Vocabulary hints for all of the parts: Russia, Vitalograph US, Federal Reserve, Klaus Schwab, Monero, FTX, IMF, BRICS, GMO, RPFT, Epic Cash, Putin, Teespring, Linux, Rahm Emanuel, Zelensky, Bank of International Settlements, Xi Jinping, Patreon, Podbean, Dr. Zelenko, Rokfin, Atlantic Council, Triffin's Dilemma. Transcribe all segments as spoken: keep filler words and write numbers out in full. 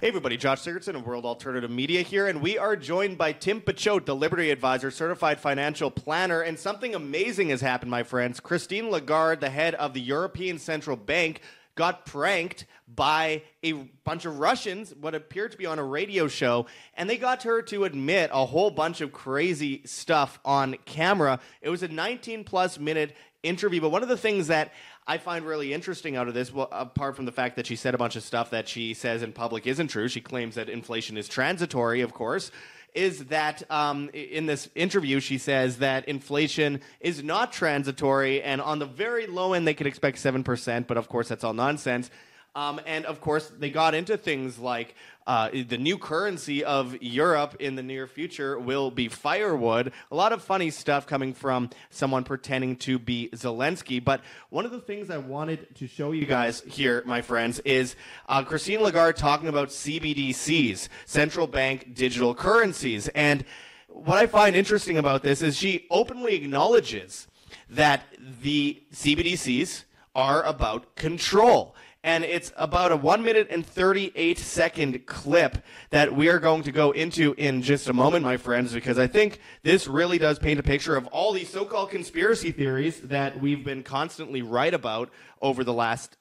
Hey everybody, Josh Sigurdson of World Alternative Media here, and we are joined by Tim Picciott, the Liberty Advisor, certified financial planner, and something amazing has happened, my friends. Christine Lagarde, the head of the European Central Bank, got pranked by a bunch of Russians, what appeared to be on a radio show, and they got her to admit a whole bunch of crazy stuff on camera. It was a nineteen-plus minute interview, but one of the things that I find really interesting out of this, well, apart from the fact that she said a bunch of stuff that she says in public isn't true, she claims that inflation is transitory, of course, is that um, in this interview she says that inflation is not transitory, and on the very low end they could expect seven percent, but of course that's all nonsense. Um, and of course they got into things like uh, the new currency of Europe in the near future will be firewood. A lot of funny stuff coming from someone pretending to be Zelensky. But one of the things I wanted to show you guys here, my friends, is uh, Christine Lagarde talking about C B D Cs, central bank digital currencies. And what I find interesting about this is she openly acknowledges that the C B D Cs are about control. And it's about a one minute and thirty-eight second clip that we are going to go into in just a moment, my friends, because I think this really does paint a picture of all these so-called conspiracy theories that we've been constantly right about over the last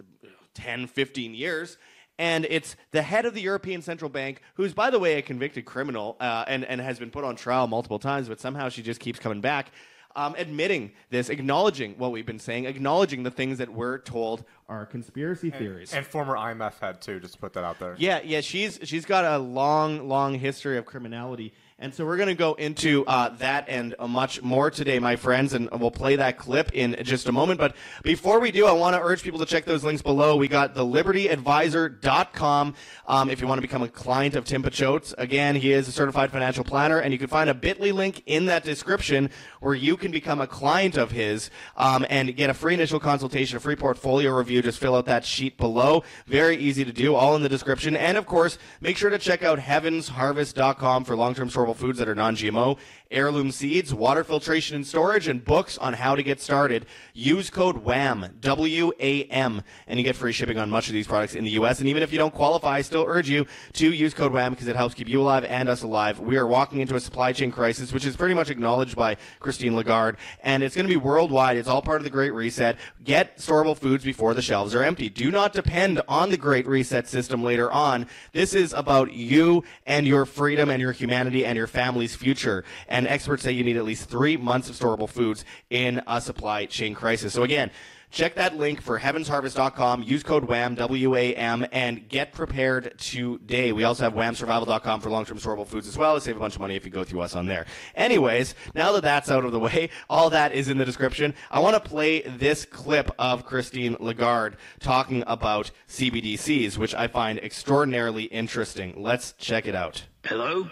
ten, fifteen years. And it's the head of the European Central Bank, who's, by the way, a convicted criminal uh, and, and has been put on trial multiple times, but somehow she just keeps coming back. Um, admitting this, acknowledging what we've been saying, acknowledging the things that we're told are conspiracy and, theories. And former I M F head, too, just to put that out there. Yeah, yeah, she's she's got a long, long history of criminality. And so we're going to go into uh, that and uh, much more today, my friends, and we'll play that clip in just a moment. But before we do, I want to urge people to check those links below. We got the liberty advisor dot com um, if you want to become a client of Tim Picciott. Again, he is a certified financial planner, and you can find a bit dot l y link in that description where you can become a client of his um, and get a free initial consultation, a free portfolio review. Just fill out that sheet below. Very easy to do, all in the description. And, of course, make sure to check out Heavens Harvest dot com for long-term storable foods that are non G M O, heirloom seeds, water filtration and storage, and books on how to get started. Use code W A M, W A M, and you get free shipping on much of these products in the U S. And even if you don't qualify, I still urge you to use code W A M because it helps keep you alive and us alive. We are walking into a supply chain crisis, which is pretty much acknowledged by Christine Lagarde, and it's going to be worldwide. It's all part of the Great Reset. Get storable foods before the shelves are empty. Do not depend on the Great Reset system later on. This is about you and your freedom and your humanity and your family's future. And experts say you need at least three months of storable foods in a supply chain crisis. So again, check that link for Heavens Harvest dot com. Use code W A M, W A M, and get prepared today. We also have Wam Survival dot com for long-term storable foods as well. Save a bunch of money if you go through us on there. Anyways, now that that's out of the way, all that is in the description. I want to play this clip of Christine Lagarde talking about C B D Cs, which I find extraordinarily interesting. Let's check it out. Hello?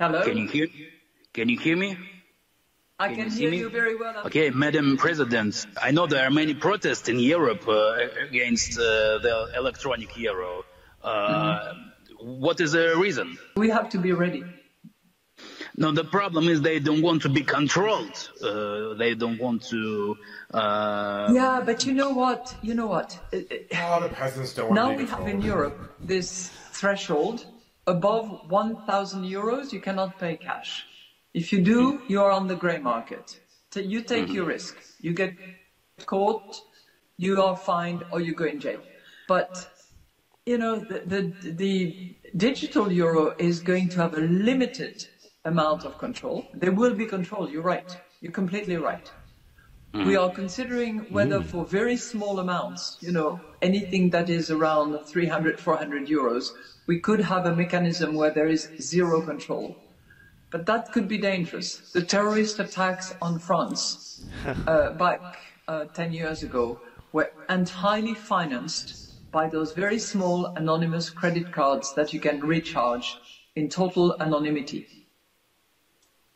Hello? Can you hear, can you hear me? I can, can you hear me? You very well. I'm okay, Madam President, I know there are many protests in Europe uh, against uh, the electronic euro. Uh, mm-hmm. What is the reason? We have to be ready. No, the problem is they don't want to be controlled. Uh, they don't want to... Uh... Yeah, but you know what? You know what? Now the peasants don't want now to be controlled. We have in Europe this threshold. Above one thousand euros, you cannot pay cash. If you do, you are on the grey market. So you take mm-hmm. your risk. You get caught, you are fined, or you go in jail. But, you know, the, the, the digital euro is going to have a limited amount of control. There will be control, you're right. You're completely right. Mm-hmm. We are considering whether mm-hmm. for very small amounts, you know, anything that is around three hundred, four hundred euros, we could have a mechanism where there is zero control. But that could be dangerous. The terrorist attacks on France uh, back uh, ten years ago were entirely financed by those very small anonymous credit cards that you can recharge in total anonymity.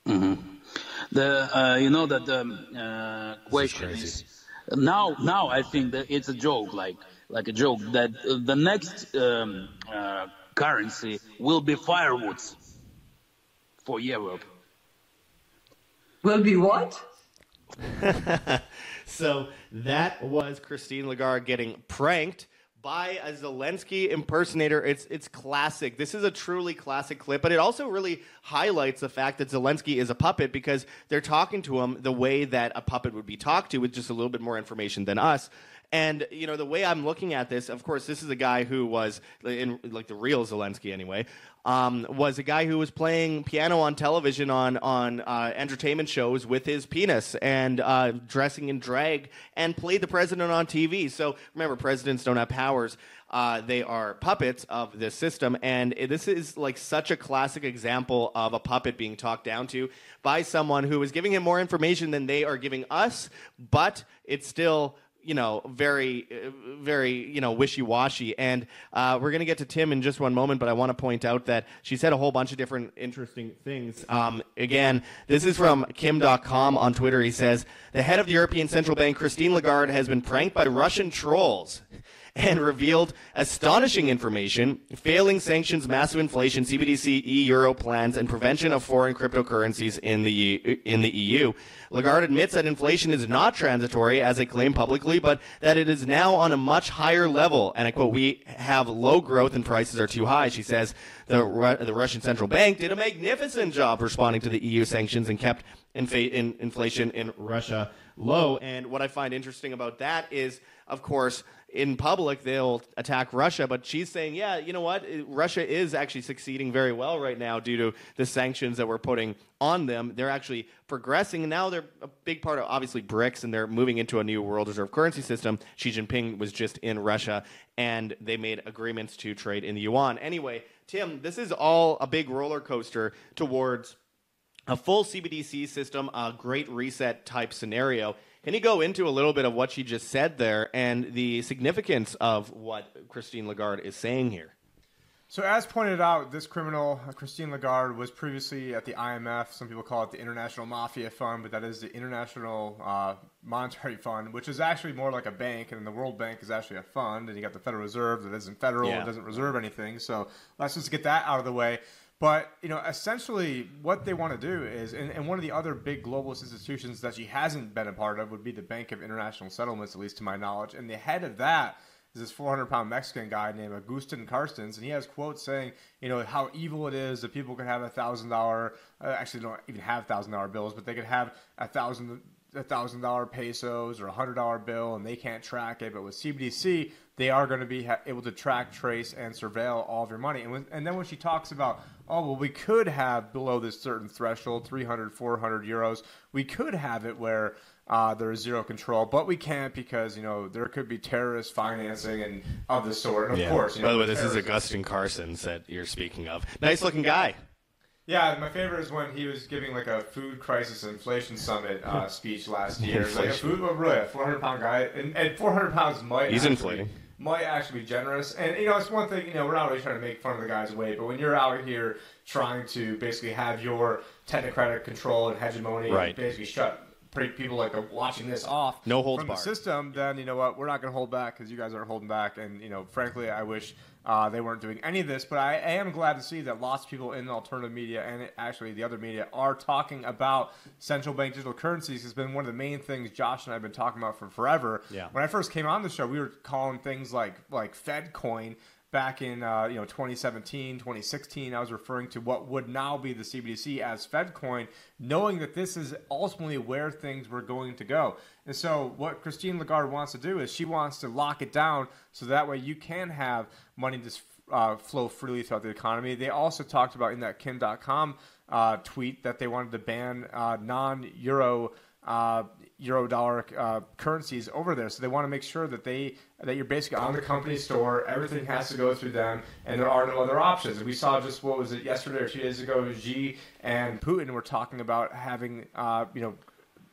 Mm-hmm. The, uh, you know, that um, uh, question is, now, now I think that it's a joke, like, like a joke, that uh, the next um, uh, currency will be firewood for Europe. Will be what? So that was Christine Lagarde getting pranked by a Zelensky impersonator. It's it's classic. This is a truly classic clip, but it also really highlights the fact that Zelensky is a puppet, because they're talking to him the way that a puppet would be talked to, with just a little bit more information than us. And, you know, the way I'm looking at this, of course, this is a guy who was, in, like the real Zelensky anyway, um, was a guy who was playing piano on television on, on uh, entertainment shows with his penis, and uh, dressing in drag, and played the president on T V. So remember, presidents don't have powers. Uh, they are puppets of this system, and this is like such a classic example of a puppet being talked down to by someone who is giving him more information than they are giving us, but it's still... you know, very, very, you know, wishy-washy. And uh, we're going to get to Tim in just one moment, but I want to point out that she said a whole bunch of different interesting things. Um, again, this is from Kim dot com on Twitter. He says, the head of the European Central Bank, Christine Lagarde, has been pranked by Russian trolls and revealed astonishing information: failing sanctions, massive inflation, C B D C, E U plans, and prevention of foreign cryptocurrencies in the in the E U. Lagarde admits that inflation is not transitory, as they claim publicly, but that it is now on a much higher level. And I quote, we have low growth and prices are too high, she says. The, Ru- the Russian Central Bank did a magnificent job responding to the E U sanctions and kept infa- in inflation in Russia low. And what I find interesting about that is, of course, in public, they'll attack Russia, but she's saying, yeah, you know what? Russia is actually succeeding very well right now due to the sanctions that we're putting on them. They're actually progressing, and now they're a big part of, obviously, BRICS, and they're moving into a new world reserve currency system. Xi Jinping was just in Russia, and they made agreements to trade in the yuan. Anyway, Tim, this is all a big roller coaster towards a full C B D C system, a Great Reset type scenario. Can you go into a little bit of what she just said there and the significance of what Christine Lagarde is saying here? So as pointed out, this criminal, Christine Lagarde, was previously at the I M F. Some people call it the International Mafia Fund, but that is the International uh, Monetary Fund, which is actually more like a bank, and the World Bank is actually a fund, and you got the Federal Reserve that isn't federal, yeah. It doesn't reserve anything. So let's just get that out of the way. But, you know, essentially what they want to do is, and, and one of the other big globalist institutions that she hasn't been a part of would be the Bank of International Settlements, at least to my knowledge. And the head of that is this four hundred pound Mexican guy named Agustin Carstens. And he has quotes saying, you know, how evil it is that people can have a one thousand dollars, uh, actually don't even have one thousand dollars bills, but they could have a thousand a one thousand dollars pesos or a one hundred dollars bill, and they can't track it. But with C B D C, they are going to be ha- able to track, trace, and surveil all of your money. And, when, and then when she talks about, oh, well, we could have below this certain threshold, three hundred, four hundred euros, we could have it where uh, there is zero control, but we can't because, you know, there could be terrorist financing and of the sort. And yeah. Of course. You By know, the way, this is Agustin Carstens that you're speaking of. Nice-looking guy. Yeah, my favorite is when he was giving like a food crisis inflation summit uh, speech last year. It was like a food, but really a four hundred pound guy, and, and four hundred pounds might he's actually, inflating might actually be generous. And you know, it's one thing. You know, we're not really trying to make fun of the guy's weight, but when you're out here trying to basically have your technocratic control and hegemony, right, and basically shut people like watching this off no holds from barred. The system, then you know what? We're not going to hold back because you guys aren't holding back. And you know, frankly, I wish uh, they weren't doing any of this. But I, I am glad to see that lots of people in alternative media and it, actually the other media are talking about central bank digital currencies. Has been one of the main things Josh and I have been talking about for forever. Yeah. When I first came on the show, we were calling things like like FedCoin. Back in uh, you know twenty seventeen, twenty sixteen, I was referring to what would now be the C B D C as FedCoin, knowing that this is ultimately where things were going to go. And so what Christine Lagarde wants to do is she wants to lock it down so that way you can have money just uh, flow freely throughout the economy. They also talked about in that Kim dot com uh, tweet that they wanted to ban uh, non-Euro uh, Euro dollar uh, currencies over there. So they want to make sure that they that you're basically on the company store, everything has to go through them, and there are no other options. We saw just, what was it, yesterday or two days ago, Xi and Putin were talking about having, uh, you know,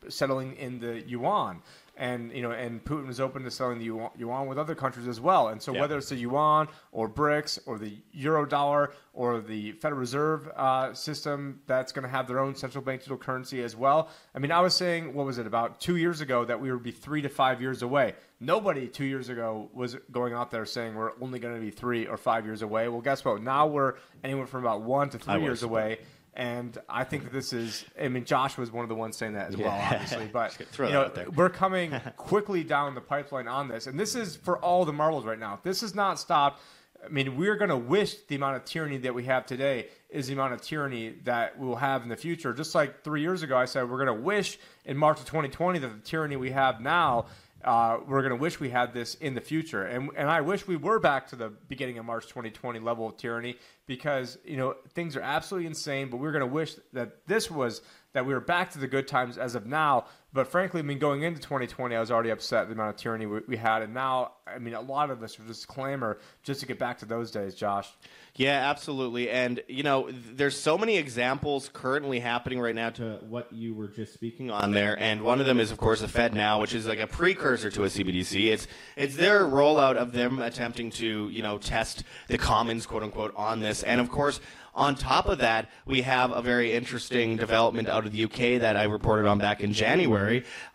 settling in the yuan. And, you know, and Putin was open to selling the yuan, yuan with other countries as well. And so yeah. Whether it's the yuan or BRICS or the euro dollar or the Federal Reserve uh, system that's going to have their own central bank digital currency as well. I mean, I was saying, what was it, about two years ago that we would be three to five years away. Nobody two years ago was going out there saying we're only going to be three or five years away. Well, guess what? Now we're anywhere from about one to three years away. And I think that this is, I mean, Josh was one of the ones saying that as yeah. well, obviously. But throw you know, out there. We're coming quickly down the pipeline on this. And this is for all the marbles right now. If this is not stopped, I mean, we're going to wish the amount of tyranny that we have today is the amount of tyranny that we will have in the future. Just like three years ago, I said we're going to wish in March of twenty twenty that the tyranny we have now, uh, we're going to wish we had this in the future. And and I wish we were back to the beginning of March twenty twenty level of tyranny, because, you know, things are absolutely insane. But we're going to wish that this was that we were back to the good times as of now. But frankly, I mean, going into twenty twenty, I was already upset at the amount of tyranny we, we had. And now, I mean, a lot of us are just clamor just to get back to those days, Josh. Yeah, absolutely. And, you know, there's so many examples currently happening right now to what you were just speaking on there. And one of them is, of course, the Fed now, which is like a precursor to a C B D C. It's it's their rollout of them attempting to, you know, test the commons, quote unquote, on this. And, of course, on top of that, we have a very interesting development out of the U K that I reported on back in January.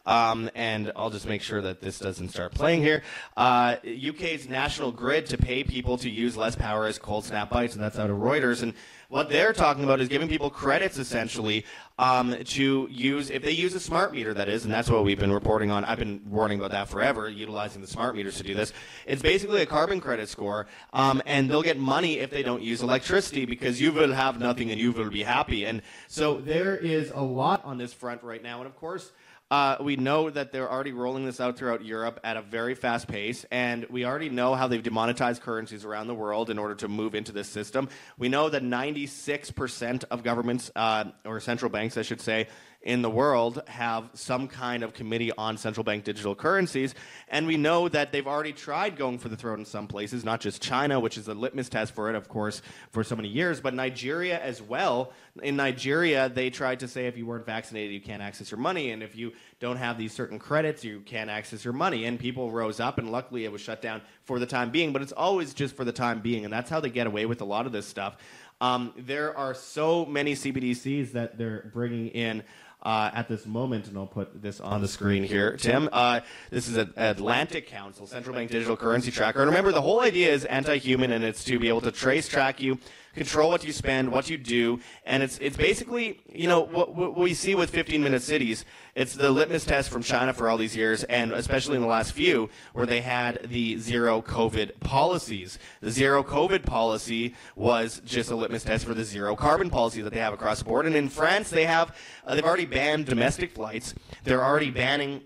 Um, and I'll just make sure that this doesn't start playing here. Uh, U K's national grid to pay people to use less power as cold snap bites, and that's out of Reuters. And what they're talking about is giving people credits, essentially, um, to use, if they use a smart meter, that is, and that's what we've been reporting on. I've been warning about that forever, utilizing the smart meters to do this. It's basically a carbon credit score, um, and they'll get money if they don't use electricity, because you will have nothing and you will be happy. And so there is a lot on this front right now. And, of course, Uh, we know that they're already rolling this out throughout Europe at a very fast pace, and we already know how they've demonetized currencies around the world in order to move into this system. We know that ninety-six percent of governments, uh, or central banks, I should say, in the world have some kind of committee on central bank digital currencies, and we know that they've already tried going for the throat in some places, not just China, which is the litmus test for it, of course, for so many years, but Nigeria as well. In Nigeria, they tried to say if you weren't vaccinated, you can't access your money, and if you don't have these certain credits, you can't access your money. And people rose up, and luckily it was shut down for the time being, but it's always just for the time being, and that's how they get away with a lot of this stuff. Um, there are so many C B D Cs that they're bringing in Uh, at this moment, and I'll put this on the screen here, Tim. Uh, this is an Atlantic Council Central Bank Digital Currency Tracker. And remember, the whole idea is anti-human, and it's to be able to trace, track you, control what you spend, what you do, and it's it's basically, you know, what, what we see with fifteen-minute cities. It's the litmus test from China for all these years, and especially in the last few, where they had the zero COVID policies. The zero COVID policy was just a litmus test for the zero carbon policy that they have across the board. And in France, they have uh, they've already banned domestic flights. They're already banning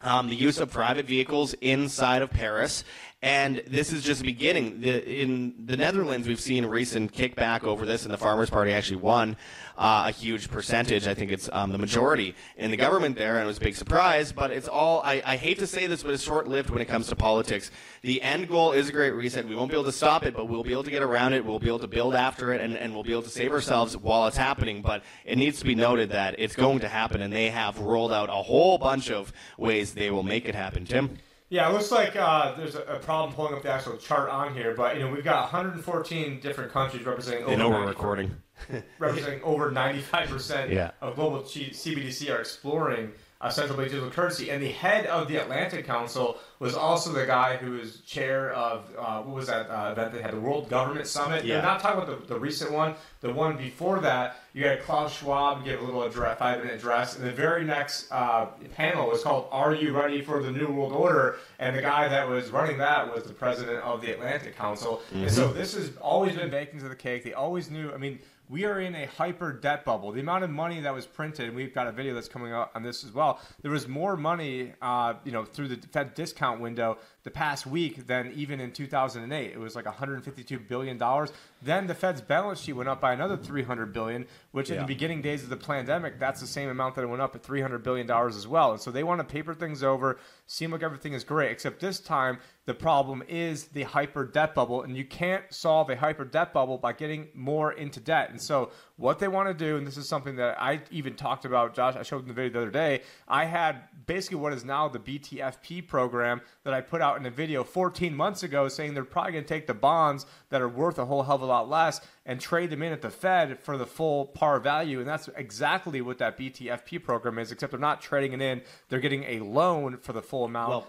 um, the use of private vehicles inside of Paris. And this is just beginning. The, in the Netherlands, we've seen recent kickback over this, and the Farmers' Party actually won uh, a huge percentage. I think it's um, the majority in the government there, and it was a big surprise. But it's all, I, I hate to say this, but it's short-lived when it comes to politics. The end goal is a great reset. We won't be able to stop it, but we'll be able to get around it. We'll be able to build after it, and, and we'll be able to save ourselves while it's happening. But it needs to be noted that it's going to happen, and they have rolled out a whole bunch of ways they will make it happen. Tim? Yeah, it looks like uh, there's a problem pulling up the actual chart on here, but you know we've got one hundred fourteen different countries representing. They over know we're recording. representing over ninety-five percent yeah. of global C B D C are exploring a central bank digital currency, and the head of the Atlantic Council was also the guy who was chair of uh, what was that uh, event they had, the World Government Summit. Yeah. They're not talking about the, the recent one. The one before that, you had Klaus Schwab give a little address, five-minute address, and the very next uh, panel was called "Are You Ready for the New World Order?" And the guy that was running that was the president of the Atlantic Council. Mm-hmm. And so this has always been baked into the cake. They always knew. I mean, we are in a hyper debt bubble. The amount of money that was printed, and we've got a video that's coming out on this as well. There was more money, uh, you know, through the Fed discount window the past week than even in two thousand eight. It was like one hundred fifty-two billion dollars. Then the Fed's balance sheet went up by another three hundred billion dollars, which yeah. in the beginning days of the pandemic, that's the same amount that it went up at three hundred billion dollars as well. And so they want to paper things over, seem like everything is great, except this time the problem is the hyper debt bubble, and you can't solve a hyper debt bubble by getting more into debt. And so what they want to do, and this is something that I even talked about, Josh, I showed in the video the other day, I had basically what is now the B T F P program that I put out in a video fourteen months ago saying they're probably going to take the bonds that are worth a whole hell of a lot less and trade them in at the Fed for the full par value. And that's exactly what that B T F P program is, except they're not trading it in. They're getting a loan for the full amount. Well,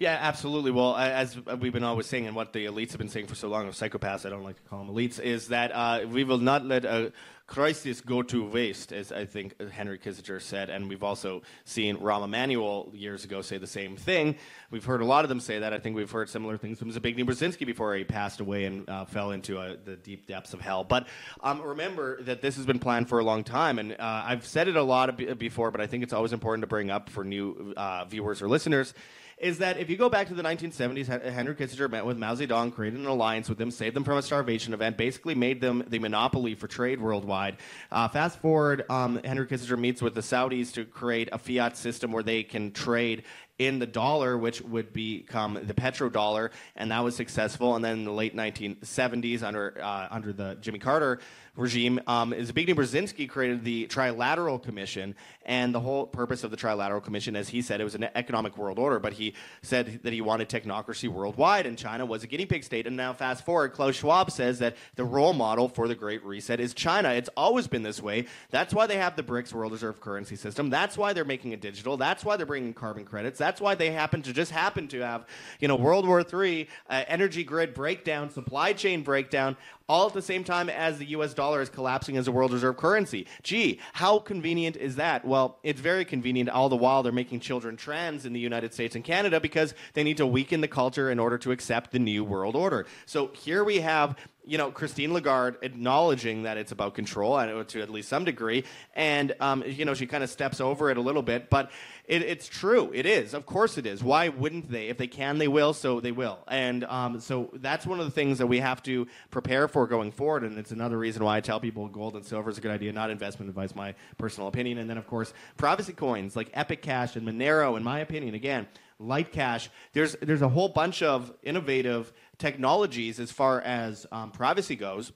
Yeah, absolutely. Well, as we've been always saying, and what the elites have been saying for so long, or psychopaths, I don't like to call them elites, is that uh, we will not let a crisis go to waste, as I think Henry Kissinger said, and we've also seen Rahm Emanuel years ago say the same thing. We've heard a lot of them say that. I think we've heard similar things from Zbigniew Brzezinski before he passed away and uh, fell into uh, the deep depths of hell. But um, remember that this has been planned for a long time, and uh, I've said it a lot ab- before, but I think it's always important to bring up for new uh, viewers or listeners, is that if you go back to the nineteen seventies, Henry Kissinger met with Mao Zedong, created an alliance with them, saved them from a starvation event, basically made them the monopoly for trade worldwide. Uh, fast forward, um, Henry Kissinger meets with the Saudis to create a fiat system where they can trade in the dollar, which would become the petrodollar, and that was successful. And then in the late nineteen seventies, under uh, under the Jimmy Carter regime, um, Zbigniew Brzezinski created the Trilateral Commission, and the whole purpose of the Trilateral Commission, as he said, it was an economic world order, but he said that he wanted technocracy worldwide, and China was a guinea pig state. And now fast forward, Klaus Schwab says that the role model for the Great Reset is China. It's always been this way. That's why they have the BRICS World Reserve Currency System. That's why they're making it digital. That's why they're bringing carbon credits. That's why they happen to just happen to have, you know, World War Three, uh, energy grid breakdown, supply chain breakdown, all at the same time as the U S dollar is collapsing as a world reserve currency. Gee, how convenient is that? Well, it's very convenient. All the while, they're making children trans in the United States and Canada because they need to weaken the culture in order to accept the new world order. So here we have, you know, Christine Lagarde acknowledging that it's about control, and to at least some degree, and um, you know, she kind of steps over it a little bit, but it, it's true. It is, of course, it is. Why wouldn't they? If they can, they will. So they will, and um, so that's one of the things that we have to prepare for going forward. And it's another reason why I tell people gold and silver is a good idea, not investment advice. My personal opinion, and then of course, privacy coins like Epic Cash and Monero. In my opinion, again, Light Cash. There's there's a whole bunch of innovative technologies as far as um, privacy goes.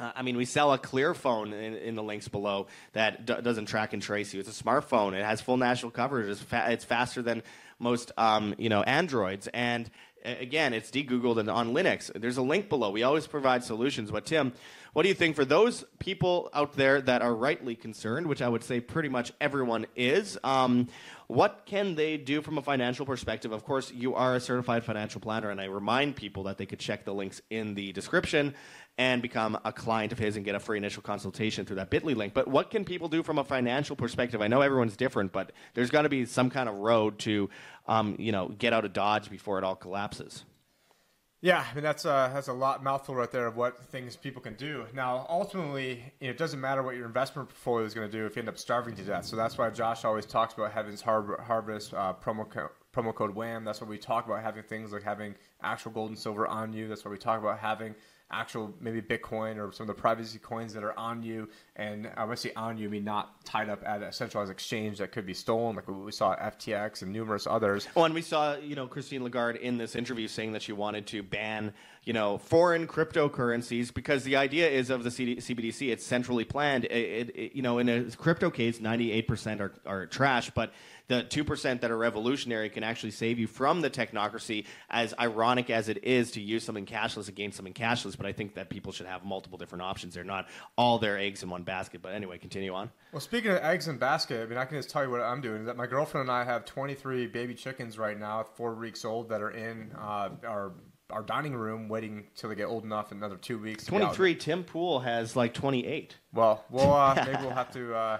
Uh, I mean, we sell a ClearPhone in, in the links below that d- doesn't track and trace you. It's a smartphone. It has full national coverage. It's, fa- it's faster than most, um, you know, Androids. And again, it's de-Googled and on Linux. There's a link below. We always provide solutions. But Tim, what do you think for those people out there that are rightly concerned, which I would say pretty much everyone is, um, what can they do from a financial perspective? Of course, you are a certified financial planner, and I remind people that they could check the links in the description and become a client of his and get a free initial consultation through that bit dot l y link. But what can people do from a financial perspective? I know everyone's different, but there's got to be some kind of road to um, you know, get out of Dodge before it all collapses. Yeah, I mean, that's a, that's a lot mouthful right there of what things people can do. Now, ultimately, you know, it doesn't matter what your investment portfolio is going to do if you end up starving to death. So that's why Josh always talks about Heaven's Har- Harvest uh, promo, co- promo code W A M. That's why we talk about having things like having actual gold and silver on you. That's why we talk about having actual maybe Bitcoin or some of the privacy coins that are on you. And I say on you, I mean not tied up at a centralized exchange that could be stolen, like we saw at F T X and numerous others. Oh, and we saw, you know, Christine Lagarde in this interview saying that she wanted to ban, you know, foreign cryptocurrencies because the idea is of the C B D C, it's centrally planned. It, it, you know, in a crypto case, ninety-eight percent are, are trash, but the two percent that are revolutionary can actually save you from the technocracy, as ironic as it is to use something cashless against something cashless. But I think that people should have multiple different options. They're not all their eggs in one basket. But anyway, continue on. Well, speaking of eggs in basket, I mean, I can just tell you what I'm doing. Is that my girlfriend and I have twenty-three baby chickens right now, four weeks old, that are in uh, our our dining room waiting till they get old enough in another two weeks. twenty-three. Tim Pool has like twenty-eight. Well, we'll uh, maybe we'll have to. Uh,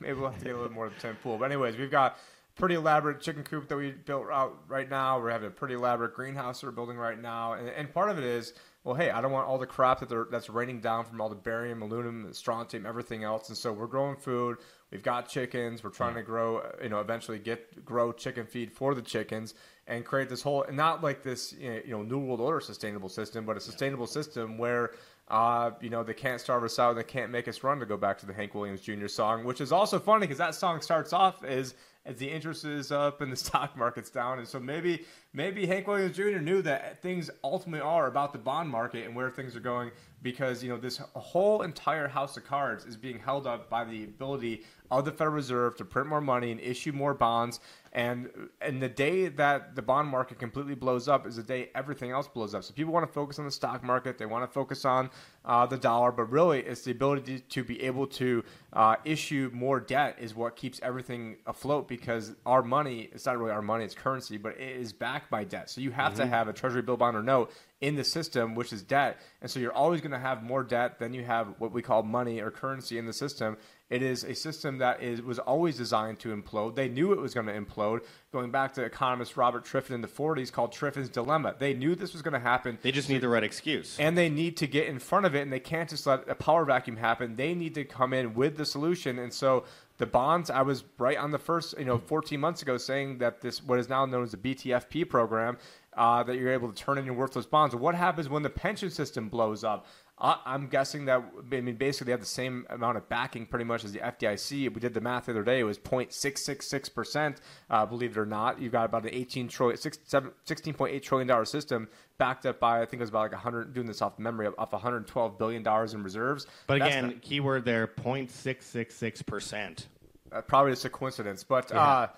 Maybe we'll have to get a little more of Tim Pool. But anyways, we've got a pretty elaborate chicken coop that we built out right now. We're having a pretty elaborate greenhouse we're building right now. And, and part of it is, well, hey, I don't want all the crap that they're, that's raining down from all the barium, aluminum, strontium, everything else. And so we're growing food. We've got chickens. We're trying to grow, you know, eventually get grow chicken feed for the chickens and create this whole, and not like this, you know, New World Order sustainable system, but a sustainable system where Uh, you know, they can't starve us out and they can't make us run, to go back to the Hank Williams Junior song, which is also funny because that song starts off as, as the interest is up and the stock market's down. And so maybe maybe Hank Williams Junior knew that things ultimately are about the bond market and where things are going, because, you know, this whole entire house of cards is being held up by the ability of the Federal Reserve to print more money and issue more bonds. And and the day that the bond market completely blows up is the day everything else blows up. So people want to focus on the stock market. They want to focus on uh, the dollar. But really, it's the ability to be able to uh, issue more debt is what keeps everything afloat, because our money, it's not really our money, it's currency, but it is backed by debt. So you have mm-hmm. to have a treasury bill, bond, or note in the system, which is debt. And so you're always going to have more debt than you have what we call money or currency in the system. It is a system that is was always designed to implode. They knew it was going to implode. Going back to economist Robert Triffin in the forties, called Triffin's Dilemma. They knew this was going to happen. They just need the right excuse. And they need to get in front of it, and they can't just let a power vacuum happen. They need to come in with the solution. And so the bonds, I was right on the first, you know, fourteen months ago saying that this, what is now known as the B T F P program, uh, that you're able to turn in your worthless bonds. What happens when the pension system blows up? I'm guessing that, I mean, basically they have the same amount of backing pretty much as the F D I C. We did the math the other day. It was zero point six six six percent, uh, believe it or not. You've got about an eighteen trillion, sixteen point eight trillion dollars system backed up by, I think it was about like one hundred, doing this off memory, off one hundred twelve billion dollars in reserves. But That's again, not, keyword there, zero point six six six percent. Uh, probably just a coincidence. But yeah. uh,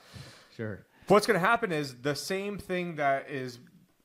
sure. What's going to happen is the same thing that is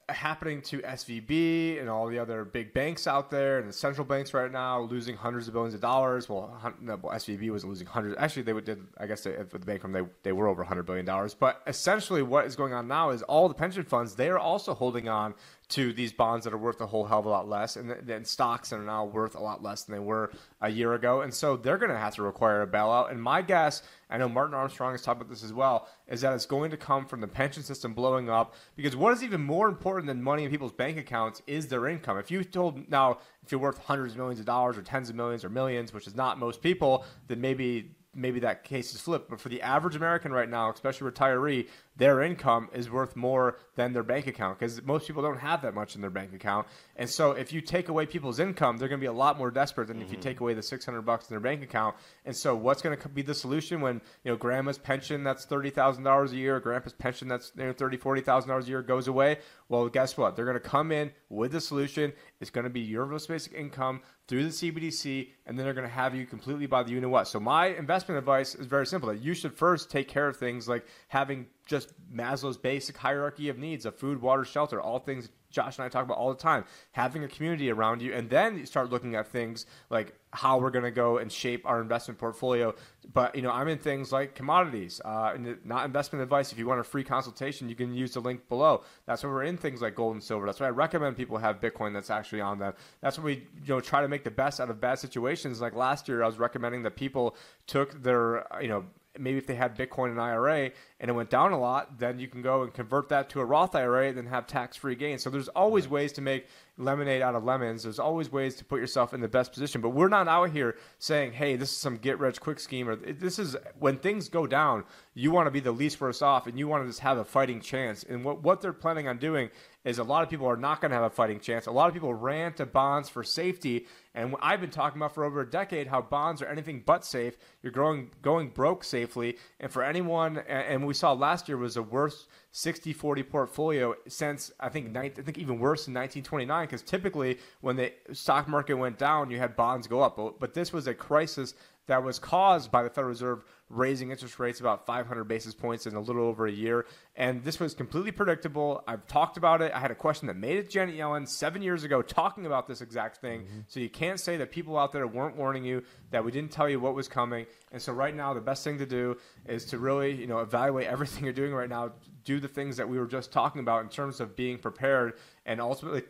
happening to S V B and all the other big banks out there, and the central banks right now losing hundreds of billions of dollars. Well, no, S V B was losing hundreds. Actually, they did. I guess they, with the bank from they they were over one hundred billion dollars. But essentially, what is going on now is all the pension funds, they are also holding on to these bonds that are worth a whole hell of a lot less, and then stocks that are now worth a lot less than they were a year ago. And so they're going to have to require a bailout. And my guess, I know Martin Armstrong has talked about this as well, is that it's going to come from the pension system blowing up, because what is even more important than money in people's bank accounts is their income. If you told now, if you're worth hundreds of millions of dollars or tens of millions or millions, which is not most people, then maybe maybe that case is flipped. But for the average American right now, especially retiree, their income is worth more than their bank account, because most people don't have that much in their bank account. And so if you take away people's income, they're going to be a lot more desperate than mm-hmm. if you take away the six hundred bucks in their bank account. And so what's going to be the solution when, you know, grandma's pension that's thirty thousand dollars a year, grandpa's pension that's, you know, thirty thousand, forty thousand dollars a year goes away? Well, guess what? They're going to come in with the solution. It's going to be your most basic income through the C B D C, and then they're going to have you completely by the you know what. So my investment advice is very simple. That you should first take care of things like having just Maslow's basic hierarchy of needs of food, water, shelter, all things Josh and I talk about all the time, having a community around you. And then you start looking at things like how we're going to go and shape our investment portfolio. But, you know, I'm in things like commodities, uh, and not investment advice. If you want a free consultation, you can use the link below. That's why we're in things like gold and silver. That's why I recommend people have Bitcoin that's actually on them. That's why we, you know, try to make the best out of bad situations. Like last year, I was recommending that people took their, you know, maybe if they had Bitcoin and I R A and it went down a lot, then you can go and convert that to a Roth I R A and then have tax-free gains. So there's always ways to make lemonade out of lemons. There's always ways to put yourself in the best position. But we're not out here saying, hey, this is some get-rich-quick scheme. Or this is when things go down, you want to be the least worse off and you want to just have a fighting chance. And what, what they're planning on doing is a lot of people are not going to have a fighting chance. A lot of people ran to bonds for safety. And I've been talking about for over a decade how bonds are anything but safe. You're growing, going broke safely. And for anyone, and we saw last year was the worst sixty forty portfolio since, I think, I think even worse in nineteen twenty-nine, because typically when the stock market went down, you had bonds go up. But, but this was a crisis that was caused by the Federal Reserve raising interest rates about five hundred basis points in a little over a year. And this was completely predictable. I've talked about it. I had a question that made it Janet Yellen seven years ago talking about this exact thing. Mm-hmm. So you can't say that people out there weren't warning you, that we didn't tell you what was coming. And so right now, the best thing to do is to really, you know, evaluate everything you're doing right now, do the things that we were just talking about in terms of being prepared. And ultimately,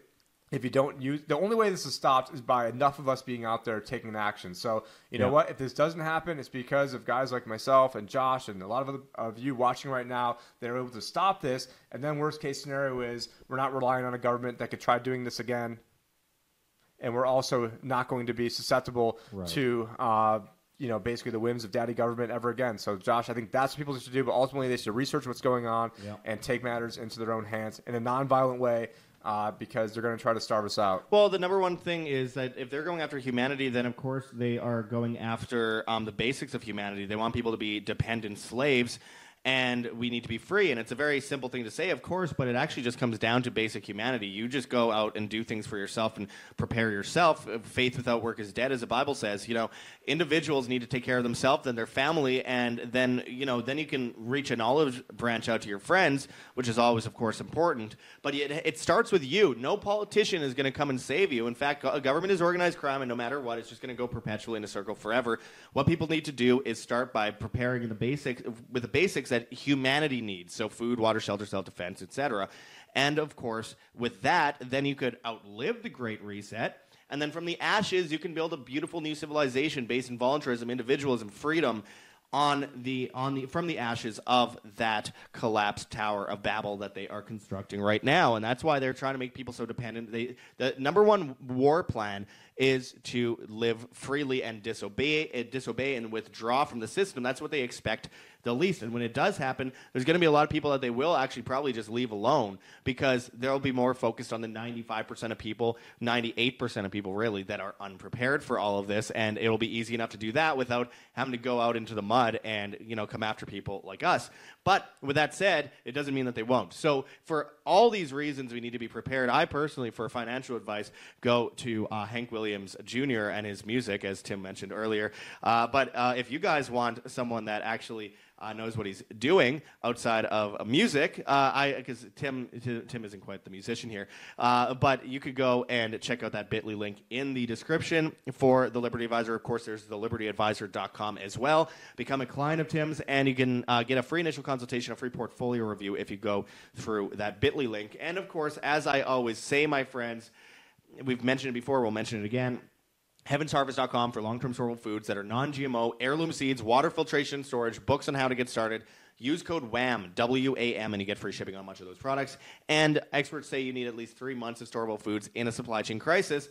if you don't use, the only way this is stopped is by enough of us being out there taking action. So you know yeah. what? If this doesn't happen, it's because of guys like myself and Josh and a lot of other, of you watching right now that are able to stop this. And then worst case scenario is we're not relying on a government that could try doing this again. And we're also not going to be susceptible right. to uh, you know, basically the whims of daddy government ever again. So Josh, I think that's what people should do. But ultimately, they should research what's going on yeah. and take matters into their own hands in a nonviolent way. Uh, because they're going to try to starve us out. Well, the number one thing is that if they're going after humanity, then of course they are going after um, the basics of humanity. They want people to be dependent slaves. and we need to be free. And it's a very simple thing to say, of course, but it actually just comes down to basic humanity. You just go out and do things for yourself and prepare yourself. Faith without work is dead, as the Bible says. You know, individuals need to take care of themselves, then their family, and then, you know, then you can reach an olive branch out to your friends, which is always, of course, important. But it, it starts with you. No politician is going to come and save you. In fact, a government is organized crime, and no matter what, it's just going to go perpetually in a circle forever. What people need to do is start by preparing the basics, with the basics that humanity needs, so food, water, shelter, self-defense, et cetera. And, of course, with that, then you could outlive the Great Reset, and then from the ashes, you can build a beautiful new civilization based in voluntarism, individualism, freedom, on the on the from the ashes of that collapsed Tower of Babel that they are constructing right now. And that's why they're trying to make people so dependent. They, the number one war plan is to live freely and disobey, uh, disobey and withdraw from the system. That's what they expect the least. And when it does happen, there's going to be a lot of people that they will actually probably just leave alone, because they'll be more focused on the ninety-five percent of people, ninety-eight percent of people really, that are unprepared for all of this. And it'll be easy enough to do that without having to go out into the mud and, you know, come after people like us. But with that said, it doesn't mean that they won't. So for all these reasons, we need to be prepared. I personally, for financial advice, go to uh, Hank Williams Junior and his music, as Tim mentioned earlier. Uh, but uh, if you guys want someone that actually Uh, knows what he's doing outside of uh, music, uh, I because Tim t- Tim isn't quite the musician here, uh, but you could go and check out that bit dot l y link in the description for The Liberty Advisor. Of course, there's the liberty advisor dot com as well. Become a client of Tim's, and you can uh, get a free initial consultation, a free portfolio review if you go through that bit dot l y link. And of course, as I always say, my friends, we've mentioned it before, we'll mention it again, Heavens Harvest dot com for long-term storable foods that are non-G M O, heirloom seeds, water filtration storage, books on how to get started. Use code W A M, W A M, and you get free shipping on much of those products. And experts say you need at least three months of storable foods in a supply chain crisis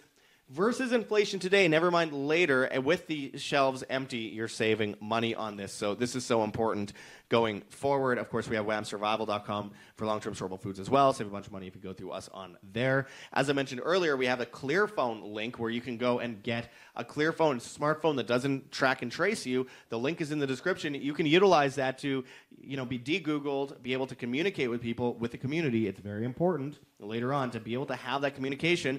versus inflation today, never mind later. And with the shelves empty, you're saving money on this. So this is so important going forward. Of course, we have W A M Survival dot com for long-term storable foods as well. Save a bunch of money if you go through us on there. As I mentioned earlier, we have a ClearPhone link where you can go and get a ClearPhone smartphone that doesn't track and trace you. The link is in the description. You can utilize that to, you know, be de-Googled, be able to communicate with people, with the community. It's very important later on to be able to have that communication.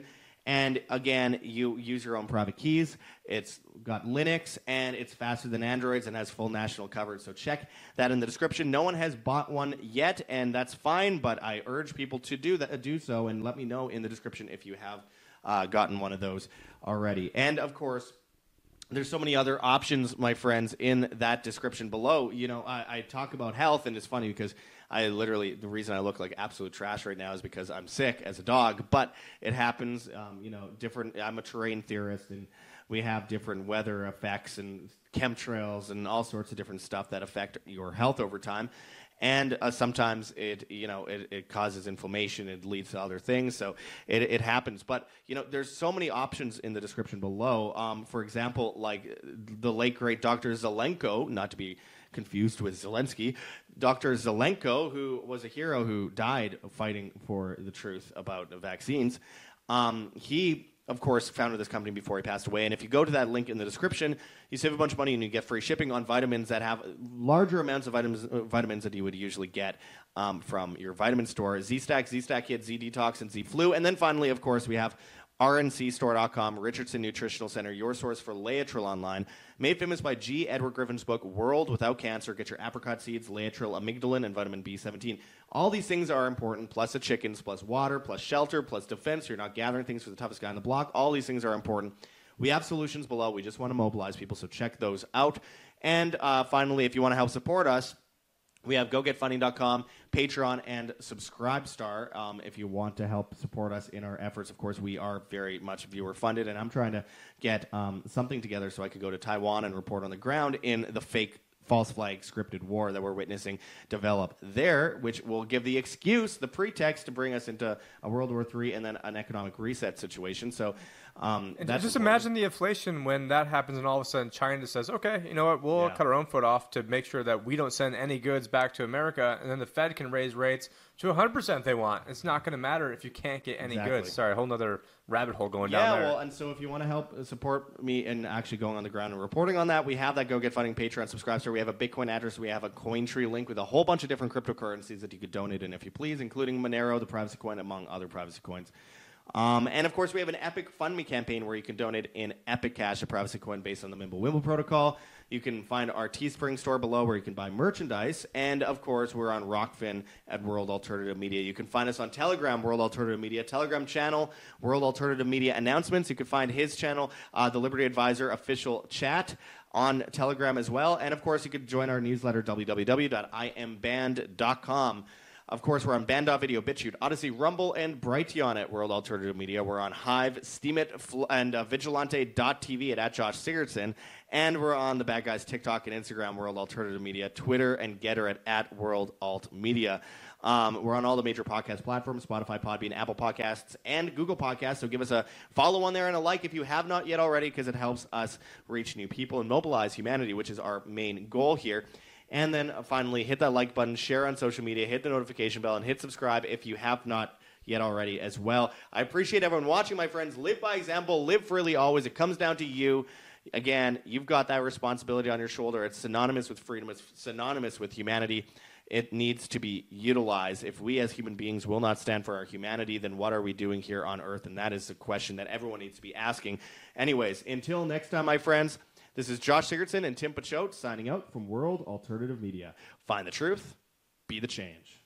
And again, you use your own private keys. It's got Linux, and it's faster than Androids and has full national coverage. So check that in the description. No one has bought one yet, and that's fine, but I urge people to do that, do so, and let me know in the description if you have uh, gotten one of those already. And of course, there's so many other options, my friends, in that description below. You know, I, I talk about health, and it's funny because I literally, the reason I look like absolute trash right now is because I'm sick as a dog, but it happens, um, you know, different, I'm a terrain theorist, and we have different weather effects and chemtrails and all sorts of different stuff that affect your health over time. And uh, sometimes it, you know, it, it causes inflammation. It leads to other things. So it, it happens. But, you know, there's so many options in the description below. Um, for example, like the late, great Doctor Zelenko, not to be confused with Zelensky, Doctor Zelenko, who was a hero who died fighting for the truth about the vaccines, um, he... of course, founded this company before he passed away. And if you go to that link in the description, you save a bunch of money and you get free shipping on vitamins that have larger amounts of vitamins uh, vitamins that you would usually get um, from your vitamin store. Z-Stack, Z-Stack Kit, Z-Detox, and Z-Flu. And then finally, of course, we have R N C store dot com, Richardson Nutritional Center, your source for Laetril online. Made famous by G. Edward Griffin's book, World Without Cancer. Get your apricot seeds, Laetril, amygdalin, and vitamin B seventeen. All these things are important, plus the chickens, plus water, plus shelter, plus defense. You're not gathering things for the toughest guy on the block. All these things are important. We have solutions below. We just want to mobilize people, so check those out. And uh, finally, if you want to help support us, we have go get funding dot com, Patreon, and Subscribestar um, if you want to help support us in our efforts. Of course, we are very much viewer-funded, and I'm trying to get um, something together so I could go to Taiwan and report on the ground in the fake false flag scripted war that we're witnessing develop there, which will give the excuse, the pretext to bring us into a World War Three and then an economic reset situation. So um, that's just important. Imagine the inflation when that happens and all of a sudden China says, okay, you know what, we'll yeah. cut our own foot off to make sure that we don't send any goods back to America, and then the Fed can raise rates to one hundred percent they want. It's not going to matter if you can't get any exactly. goods. Sorry, a whole nother rabbit hole going yeah, down there. Yeah, well, and so if you want to help support me in actually going on the ground and reporting on that, we have that Go Get Funding Patreon subscriber. We have a Bitcoin address. We have a Cointree link with a whole bunch of different cryptocurrencies that you could donate in if you please, including Monero, the privacy coin, among other privacy coins. Um, and, of course, we have an Epic Fund Me campaign where you can donate in Epic Cash, a privacy coin based on the Mimblewimble protocol. You can find our Teespring store below where you can buy merchandise. And, of course, we're on Rockfin at World Alternative Media. You can find us on Telegram, World Alternative Media, Telegram channel, World Alternative Media announcements. You can find his channel, uh, The Liberty Advisor official chat, on Telegram as well. And, of course, you can join our newsletter, w w w dot i m band dot com. Of course, we're on Bandot Video, BitChute, Odyssey, Rumble, and Brighteon at World Alternative Media. We're on Hive, Steemit, and uh, Vigilante dot t v at, at Josh Sigurdson. And we're on the bad guys' TikTok and Instagram, World Alternative Media, Twitter, and Getter at, at World Alt Media. Um, we're on all the major podcast platforms, Spotify, Podbean, Apple Podcasts, and Google Podcasts. So give us a follow on there and a like if you have not yet already, because it helps us reach new people and mobilize humanity, which is our main goal here. And then finally, hit that like button, share on social media, hit the notification bell, and hit subscribe if you have not yet already as well. I appreciate everyone watching, my friends. Live by example. Live freely always. It comes down to you. Again, you've got that responsibility on your shoulder. It's synonymous with freedom. It's synonymous with humanity. It needs to be utilized. If we as human beings will not stand for our humanity, then what are we doing here on Earth? And that is the question that everyone needs to be asking. Anyways, until next time, my friends. This is Josh Sigurdson and Tim Picciott signing out from World Alternative Media. Find the truth, be the change.